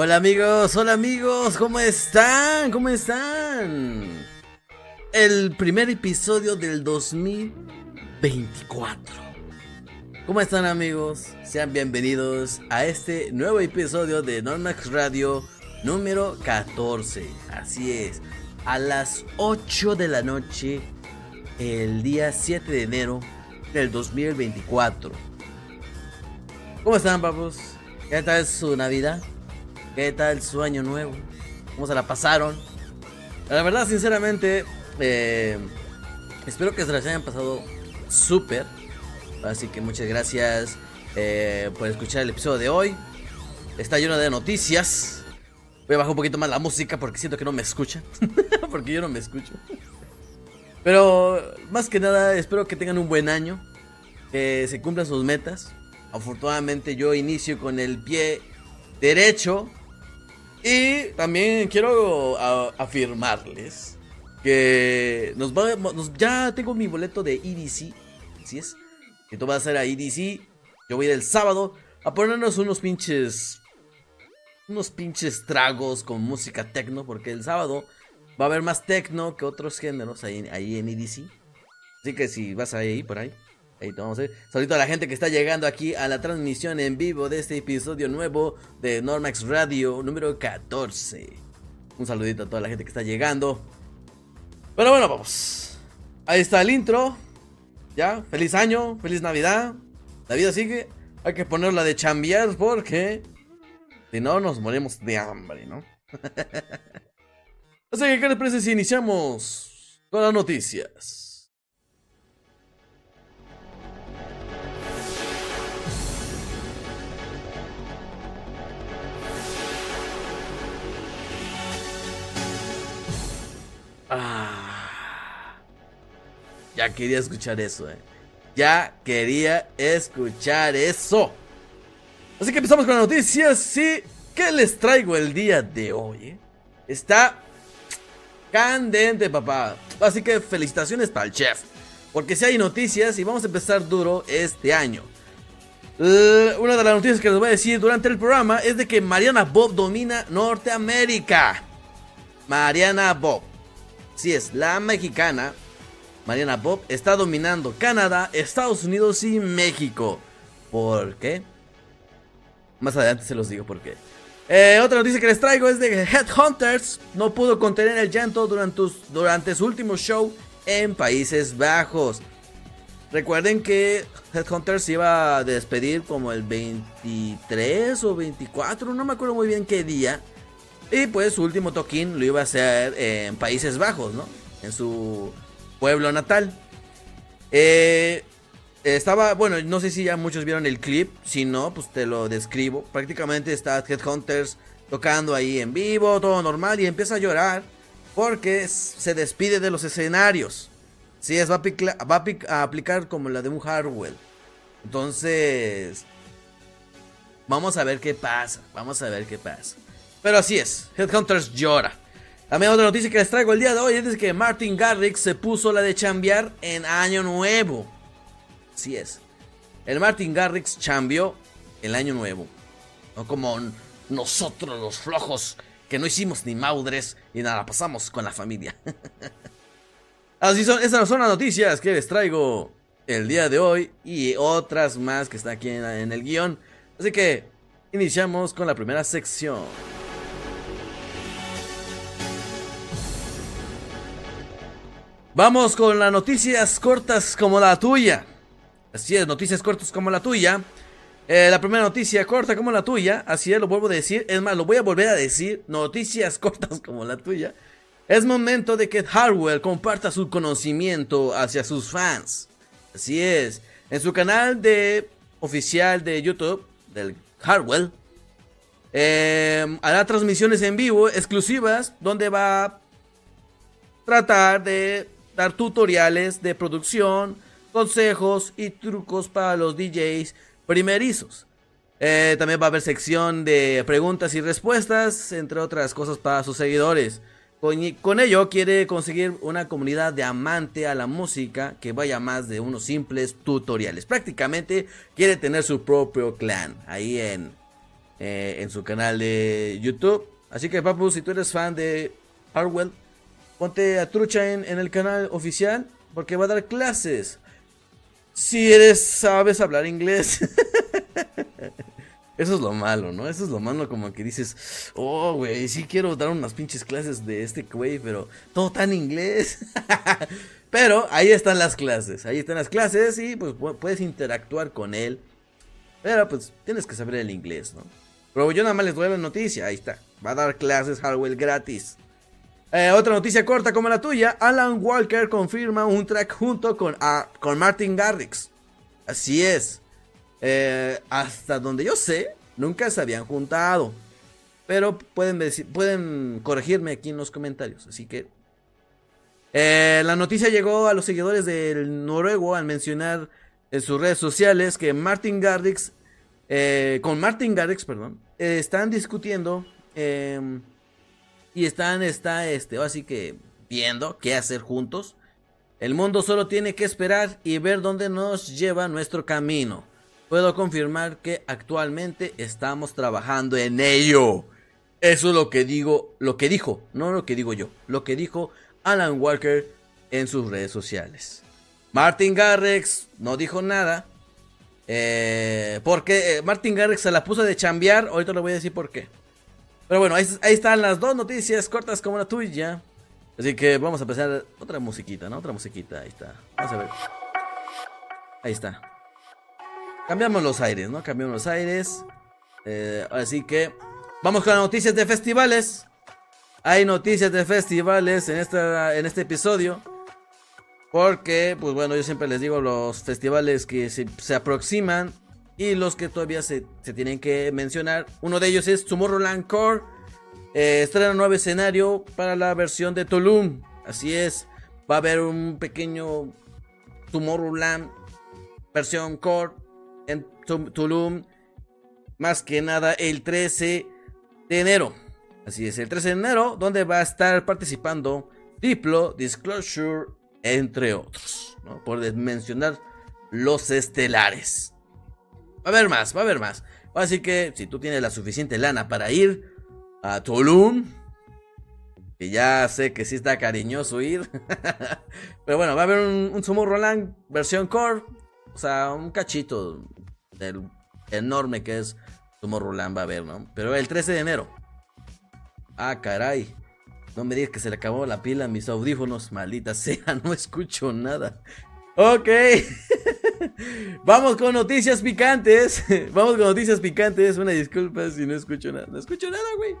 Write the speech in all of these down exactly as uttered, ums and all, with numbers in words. Hola amigos, hola amigos, ¿cómo están? ¿Cómo están? El primer episodio del dos mil veinticuatro. ¿Cómo están amigos? Sean bienvenidos a este nuevo episodio de Normax Radio número catorce. Así es, a las ocho de la noche, el día siete de enero del dos mil veinticuatro. ¿Cómo están, papos? ¿Qué tal su Navidad? ¿Qué tal su año nuevo? ¿Cómo se la pasaron? La verdad, sinceramente, eh, espero que se las hayan pasado súper. Así que muchas gracias eh, por escuchar el episodio de hoy. Está lleno de noticias. Voy a bajar un poquito más la música porque siento que no me escuchan. Porque yo no me escucho. Pero más que nada, espero que tengan un buen año, que se cumplan sus metas. Afortunadamente yo inicio con el pie derecho. Y también quiero a, afirmarles que nos va, nos, ya tengo mi boleto de E D C. Así es, que tú vas a ir a E D C. Yo voy a ir el sábado a ponernos unos pinches Unos pinches tragos con música techno, porque el sábado va a haber más techno que otros géneros ahí, ahí en E D C. Así que si vas ahí por ahí, ahí te vamos a ir. Saludito a la gente que está llegando aquí a la transmisión en vivo de este episodio nuevo de Normax Radio número catorce. Un saludito a toda la gente que está llegando. Pero bueno, vamos. Ahí está el intro. Ya, feliz año, feliz Navidad. La vida sigue. Hay que ponerla de chambear porque si no nos morimos de hambre, ¿no? Así que, ¿qué les parece si iniciamos con las noticias? Ah, ya quería escuchar eso, eh. Ya quería escuchar eso. Así que empezamos con las noticias. Sí, ¿qué les traigo el día de hoy? Eh? Está candente, papá. Así que felicitaciones para el chef, porque si sí hay noticias y vamos a empezar duro este año. Uh, una de las noticias que les voy a decir durante el programa es de que Mariana Bob domina Norteamérica. Mariana Bob. Así es, la mexicana Mariana Bob está dominando Canadá, Estados Unidos y México. ¿Por qué? Más adelante se los digo por qué. Eh, otra noticia que les traigo es de que Headhunters no pudo contener el llanto durante, durante su último show en Países Bajos. Recuerden que Headhunters se iba a despedir como el veintitrés o veinticuatro, no me acuerdo muy bien qué día. Y pues su último toquín lo iba a hacer en Países Bajos, ¿no? En su pueblo natal. Eh, estaba, bueno, no sé si ya muchos vieron el clip. Si no, pues te lo describo. Prácticamente está Headhunters tocando ahí en vivo, todo normal. Y empieza a llorar porque se despide de los escenarios. Sí, es, va a, picla, va a aplicar como la de un Hardwell. Entonces, vamos a ver qué pasa. Vamos a ver qué pasa. Pero así es, Headhunters llora. La mejor noticia que les traigo el día de hoy es que Martin Garrix se puso la de chambear en Año Nuevo. Así es, el Martin Garrix chambeó el Año Nuevo. No como nosotros los flojos que no hicimos ni maudres y nada, pasamos con la familia. Así son, esas son las noticias que les traigo el día de hoy y otras más que están aquí en, en el guión. Así que iniciamos con la primera sección. Vamos con las noticias cortas como la tuya. Así es, noticias cortas como la tuya. Eh, la primera noticia corta como la tuya. Así es, lo vuelvo a decir. Es más, lo voy a volver a decir. Noticias cortas como la tuya. Es momento de que Hardwell comparta su conocimiento hacia sus fans. Así es. En su canal de oficial de YouTube del Hardwell. Eh, hará transmisiones en vivo exclusivas donde va a tratar de dar tutoriales de producción, consejos y trucos para los D Js primerizos. Eh, también va a haber sección de preguntas y respuestas, entre otras cosas para sus seguidores. Con, con ello quiere conseguir una comunidad de amante a la música que vaya más de unos simples tutoriales. Prácticamente quiere tener su propio clan ahí en, eh, en su canal de YouTube. Así que, papu, si tú eres fan de Hardwell, ponte a trucha en, en el canal oficial, porque va a dar clases. Si eres, sabes hablar inglés. Eso es lo malo, ¿no? Eso es lo malo, como que dices, oh, güey, sí quiero dar unas pinches clases de este güey, pero todo tan inglés. Pero ahí están las clases, ahí están las clases y pues puedes interactuar con él. Pero pues tienes que saber el inglés, ¿no? Pero yo nada más les doy la noticia, ahí está. Va a dar clases Hardwell gratis. Eh, otra noticia corta como la tuya, Alan Walker confirma un track junto con, a, con Martin Garrix. Así es. Eh, hasta donde yo sé, nunca se habían juntado. Pero pueden, decir, pueden corregirme aquí en los comentarios. Así que eh, la noticia llegó a los seguidores del noruego al mencionar en sus redes sociales que Martin Garrix eh, con Martin Garrix, perdón, eh, están discutiendo eh, y están está este, así que viendo qué hacer juntos. El mundo solo tiene que esperar y ver dónde nos lleva nuestro camino. Puedo confirmar que actualmente estamos trabajando en ello. Eso es lo que digo, lo que dijo, no lo que digo yo, lo que dijo Alan Walker en sus redes sociales. Martin Garrix no dijo nada, eh, porque Martin Garrix se la puso de chambear, ahorita le voy a decir por qué. Pero bueno, ahí, ahí están las dos noticias cortas como la tuya. Así que vamos a empezar otra musiquita, ¿no? Otra musiquita, ahí está, vamos a ver. Ahí está. Cambiamos los aires, ¿no? Cambiamos los aires. Eh, así que vamos con las noticias de festivales. Hay noticias de festivales en, esta, en este episodio. Porque, pues bueno, yo siempre les digo los festivales que se, se aproximan y los que todavía se, se tienen que mencionar. Uno de ellos es Tomorrowland Core. Eh, estrena un nuevo escenario para la versión de Tulum. Así es. Va a haber un pequeño Tomorrowland versión Core en Tulum, más que nada el trece de enero. Así es, el trece de enero, donde va a estar participando Diplo, Disclosure, entre otros, ¿no? Por mencionar los estelares. Va a haber más, va a haber más. Así que si tú tienes la suficiente lana para ir a Tulum, que ya sé que sí está cariñoso ir, pero bueno, va a haber un, un Tomorrowland versión Core. O sea, un cachito del enorme que es Tomorrowland va a haber, ¿no? Pero el trece de enero. Ah, caray. No me digas que se le acabó la pila a mis audífonos. Maldita sea, no escucho nada. Ok. Vamos con noticias picantes. Vamos con noticias picantes. Una disculpa si no escucho nada. No escucho nada, güey.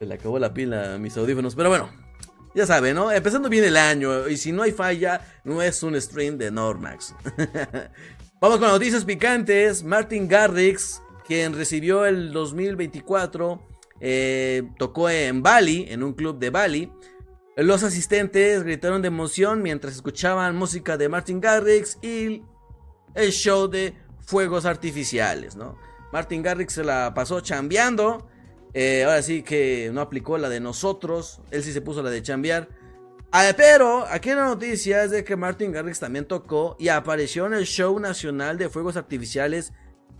Se le acabó la pila a mis audífonos. Pero bueno, ya saben, ¿no? Empezando bien el año. Y si no hay falla, no es un stream de Normax. Vamos con noticias picantes. Martin Garrix, quien recibió el dos mil veinticuatro, eh, tocó en Bali, en un club de Bali. Los asistentes gritaron de emoción mientras escuchaban música de Martin Garrix y el show de fuegos artificiales, ¿no? Martin Garrix se la pasó chambeando. Eh, ahora sí que no aplicó la de nosotros. Él sí se puso la de chambear. Ah, pero aquí la noticia es de que Martin Garrix también tocó y apareció en el show nacional de fuegos artificiales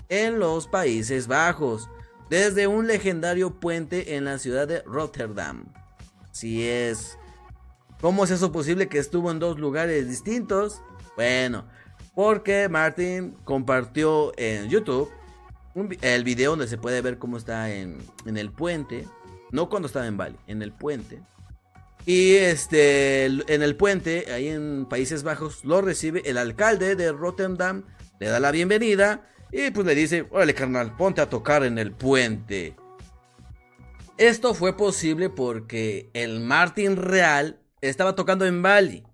en los Países Bajos, desde un legendario puente en la ciudad de Rotterdam. Así es. ¿Cómo es eso posible que estuvo en dos lugares distintos? Bueno, porque Martin compartió en YouTube Un, el video donde se puede ver cómo está en, en el puente. No cuando estaba en Bali, en el puente. Y este, en el puente, ahí en Países Bajos, lo recibe el alcalde de Rotterdam. Le da la bienvenida y pues le dice, órale carnal, ponte a tocar en el puente. Esto fue posible porque el Martin real estaba tocando en Bali.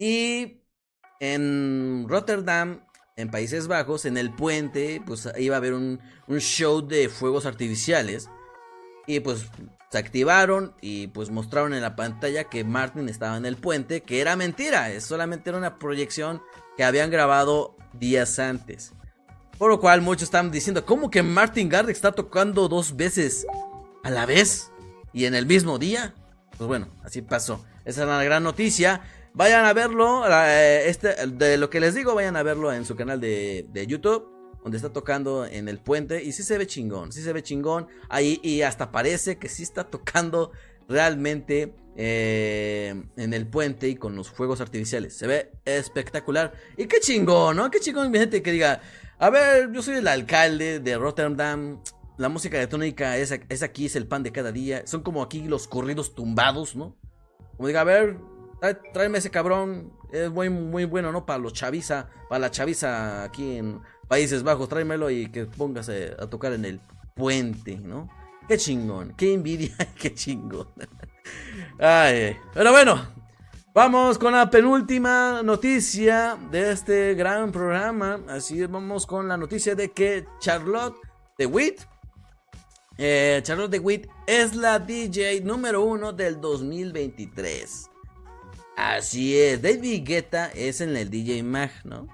Y en Rotterdam, en Países Bajos, en el puente, pues iba a haber un, un show de fuegos artificiales. Y pues se activaron y pues mostraron en la pantalla que Martin estaba en el puente, que era mentira, es solamente era una proyección que habían grabado días antes. Por lo cual muchos estaban diciendo, ¿cómo que Martin Garrix está tocando dos veces a la vez y en el mismo día? Pues bueno, así pasó. Esa es una gran noticia. Vayan a verlo, este, de lo que les digo, vayan a verlo en su canal de, de YouTube, donde está tocando en el puente, y sí se ve chingón, sí se ve chingón ahí, y hasta parece que sí está tocando realmente eh, en el puente y con los fuegos artificiales. Se ve espectacular. Y qué chingón, ¿no? Qué chingón, mi gente, que diga: a ver, yo soy el alcalde de Rotterdam, la música electrónica es, es aquí, es el pan de cada día. Son como aquí los corridos tumbados, ¿no? Como diga: a ver, tráeme ese cabrón, es muy, muy bueno, ¿no? Para los chaviza, para la chaviza aquí en Países Bajos, tráemelo y que póngase a tocar en el puente, ¿no? Qué chingón, qué envidia, qué chingón. Ay, pero bueno, vamos con la penúltima noticia de este gran programa. Así es, vamos con la noticia de que Charlotte de Witte, eh, Charlotte de Witte es la D J número uno del dos mil veintitrés. Así es, David Guetta es en el D J Mag, ¿no?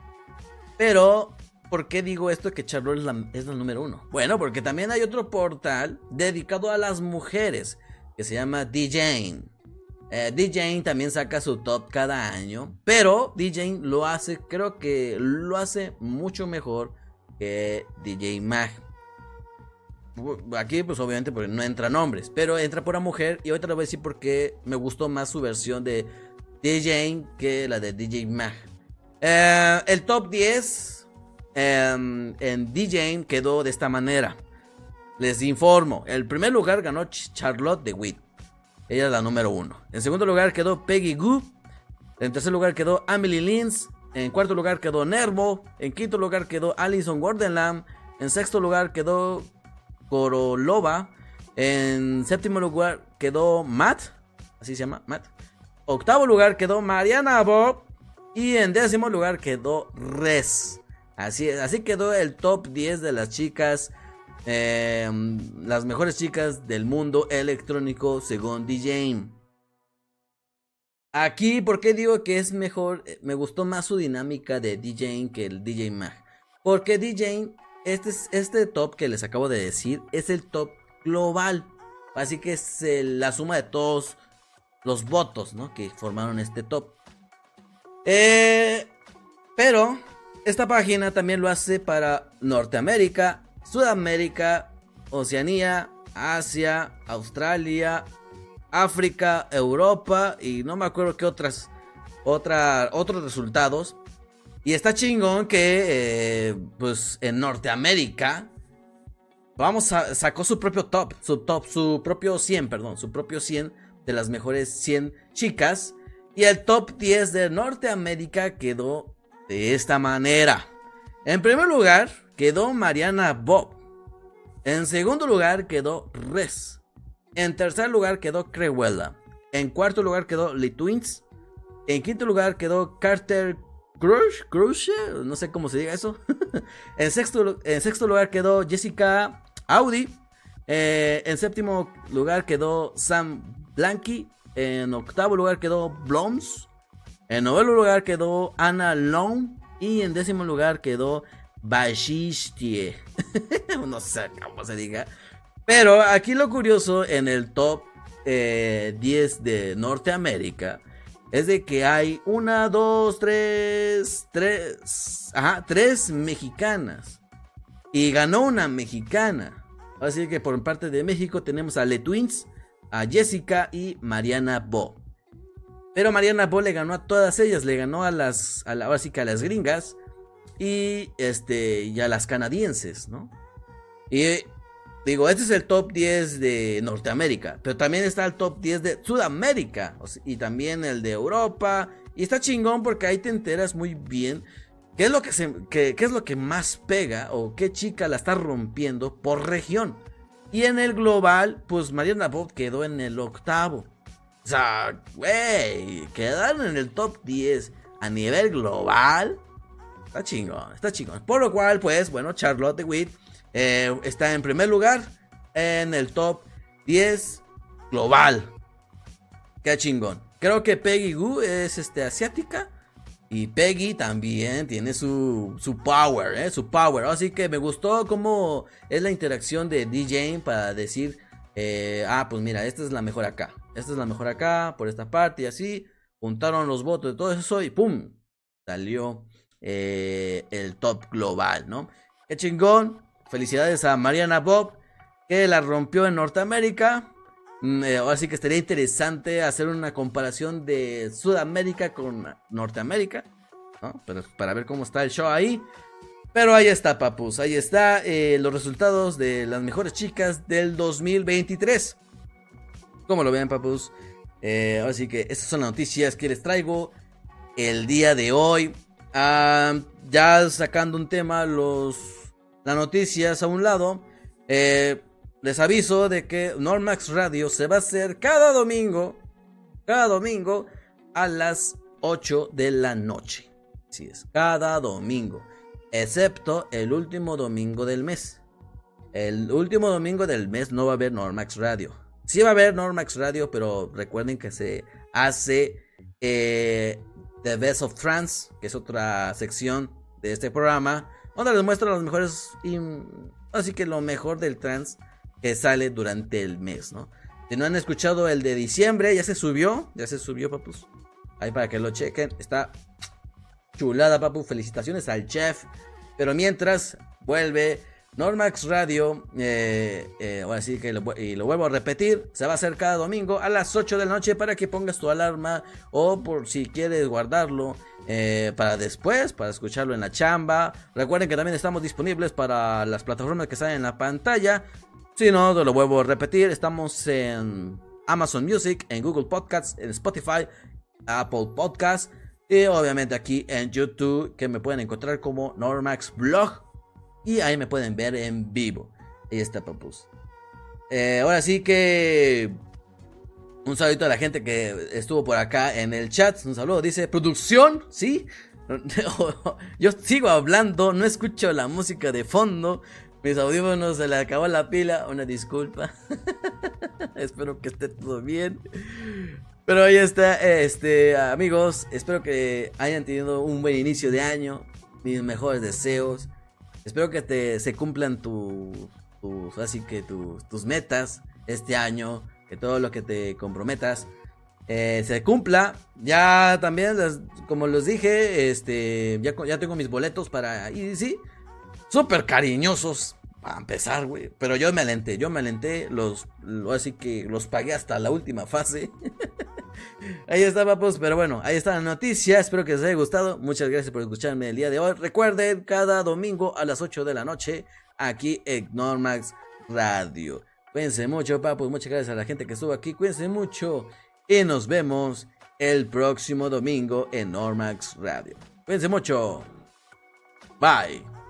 Pero ¿por qué digo esto que Charlotte es la, es la número uno? Bueno, porque también hay otro portal dedicado a las mujeres que se llama DJing. Eh, DJing también saca su top cada año, pero DJing lo hace, creo que lo hace mucho mejor que D J Mag. Aquí pues obviamente porque no entran hombres, pero entra pura mujer, y ahorita les voy a decir por qué me gustó más su versión de DJing que la de D J Mag. Eh, el top diez... Um, en DJing quedó de esta manera. Les informo: el primer lugar ganó Charlotte de Witte, ella es la número uno. En segundo lugar quedó Peggy Gou. En tercer lugar quedó Emily Lins. En cuarto lugar quedó Nervo. En quinto lugar quedó Alison Gordon Lamb. En sexto lugar quedó Coroloba. En séptimo lugar quedó Matt, así se llama, Matt. Octavo lugar quedó Mariana Bob. Y en décimo lugar quedó Rez. Así, así quedó el top diez de las chicas, eh, las mejores chicas del mundo electrónico según DJing. Aquí, ¿por qué digo que es mejor? Me gustó más su dinámica de DJing que el D J Mag. Porque DJing, este, este top que les acabo de decir, es el top global. Así que es la suma de todos los votos, ¿no?, que formaron este top. Eh, pero esta página también lo hace para Norteamérica, Sudamérica, Oceanía, Asia, Australia, África, Europa y no me acuerdo qué otras, otra, otros resultados. Y está chingón que eh, pues en Norteamérica vamos a, sacó su propio top, su top, su propio cien, perdón, su propio cien de las mejores cien chicas. Y el top diez de Norteamérica quedó de esta manera. En primer lugar quedó Mariana Bob. En segundo lugar quedó Rez. En tercer lugar quedó Crewella. En cuarto lugar quedó Lee Twins. En quinto lugar quedó Carter Crush, Crush, no sé cómo se diga eso. en, sexto, en sexto lugar quedó Jessica Audi. Eh, en séptimo lugar quedó Sam Blankey. En octavo lugar quedó Bloms. En noveno lugar quedó Anna Long. Y en décimo lugar quedó Bajishtie. No sé cómo se diga. Pero aquí lo curioso en el top eh, diez de Norteamérica es de que hay una, dos, tres, tres, ajá, tres mexicanas. Y ganó una mexicana. Así que por parte de México tenemos a Lee Twins, a Jessica y Mariana Bo. Pero Mariana Bo le ganó a todas ellas, le ganó a las, a la, ahora sí que a las gringas y, este, y a las canadienses, ¿no? Y digo, este es el top diez de Norteamérica, pero también está el top diez de Sudamérica, o sea, y también el de Europa. Y está chingón porque ahí te enteras muy bien qué es lo que, se, qué, qué es lo que más pega o qué chica la está rompiendo por región. Y en el global, pues Mariana Bo quedó en el octavo. O sea, güey, quedaron en el top diez a nivel global. Está chingón, está chingón. Por lo cual, pues, bueno, Charlotte de Witte eh, está en primer lugar en el top diez global. Qué chingón. Creo que Peggy Gou es este, asiática. Y Peggy también tiene su, su power, eh, su power. Así que me gustó cómo es la interacción de DJing para decir... Eh, ah, pues mira, esta es la mejor acá. Esta es la mejor acá, por esta parte. Y así, juntaron los votos de todo eso y ¡pum! Salió eh, el top global, ¿no? Qué chingón. Felicidades a Mariana Bob, que la rompió en Norteamérica. Eh, ahora sí que estaría interesante hacer una comparación de Sudamérica con Norteamérica, ¿no? Pero para ver cómo está el show ahí. Pero ahí está, papus, ahí está eh, los resultados de las mejores chicas del dos mil veintitrés. ¿Cómo lo ven, papus? Eh, ahora sí que estas son las noticias que les traigo el día de hoy. Ah, ya sacando un tema, los, las noticias a un lado. Eh, les aviso de que Normax Radio se va a hacer cada domingo, cada domingo a las ocho de la noche. Así es, cada domingo. Excepto el último domingo del mes. El último domingo del mes no va a haber Normax Radio. Sí va a haber Normax Radio, pero recuerden que se hace eh, The Best of Trance, que es otra sección de este programa, donde les muestro los mejores, así que lo mejor del trance que sale durante el mes, ¿no? Si no han escuchado el de diciembre, ya se subió, ya se subió, papus. Ahí para que lo chequen, está chulada, papu, felicitaciones al chef. Pero mientras vuelve Normax Radio, eh, eh, ahora sí que lo, y lo vuelvo a repetir, se va a hacer cada domingo a las ocho de la noche para que pongas tu alarma, o por si quieres guardarlo eh, para después, para escucharlo en la chamba. Recuerden que también estamos disponibles para las plataformas que salen en la pantalla. Si no, lo vuelvo a repetir, estamos en Amazon Music, en Google Podcasts, en Spotify, Apple Podcasts. Y obviamente aquí en YouTube, que me pueden encontrar como Normax Blog. Y ahí me pueden ver en vivo. Ahí está, papus. Eh, ahora sí que un saludito a la gente que estuvo por acá en el chat. Un saludo. Dice, ¿producción? Sí. Yo sigo hablando, no escucho la música de fondo. Mis audífonos se le acabó la pila. Una disculpa. Espero que esté todo bien. Pero ahí está, este, amigos, espero que hayan tenido un buen inicio de año, mis mejores deseos, espero que te, se cumplan tu, tu, así que tu, tus metas este año, que todo lo que te comprometas eh, se cumpla. Ya también, las, como les dije, este, ya, ya tengo mis boletos para E D C, súper cariñosos. A empezar, güey, pero yo me alenté, yo me alenté, los, los así que los pagué hasta la última fase. Ahí está, papos, pero bueno, ahí está la noticia, espero que les haya gustado, muchas gracias por escucharme el día de hoy. Recuerden, cada domingo a las ocho de la noche, aquí en Normax Radio. Cuídense mucho, papos, muchas gracias a la gente que estuvo aquí, cuídense mucho, y nos vemos el próximo domingo en Normax Radio. Cuídense mucho, bye.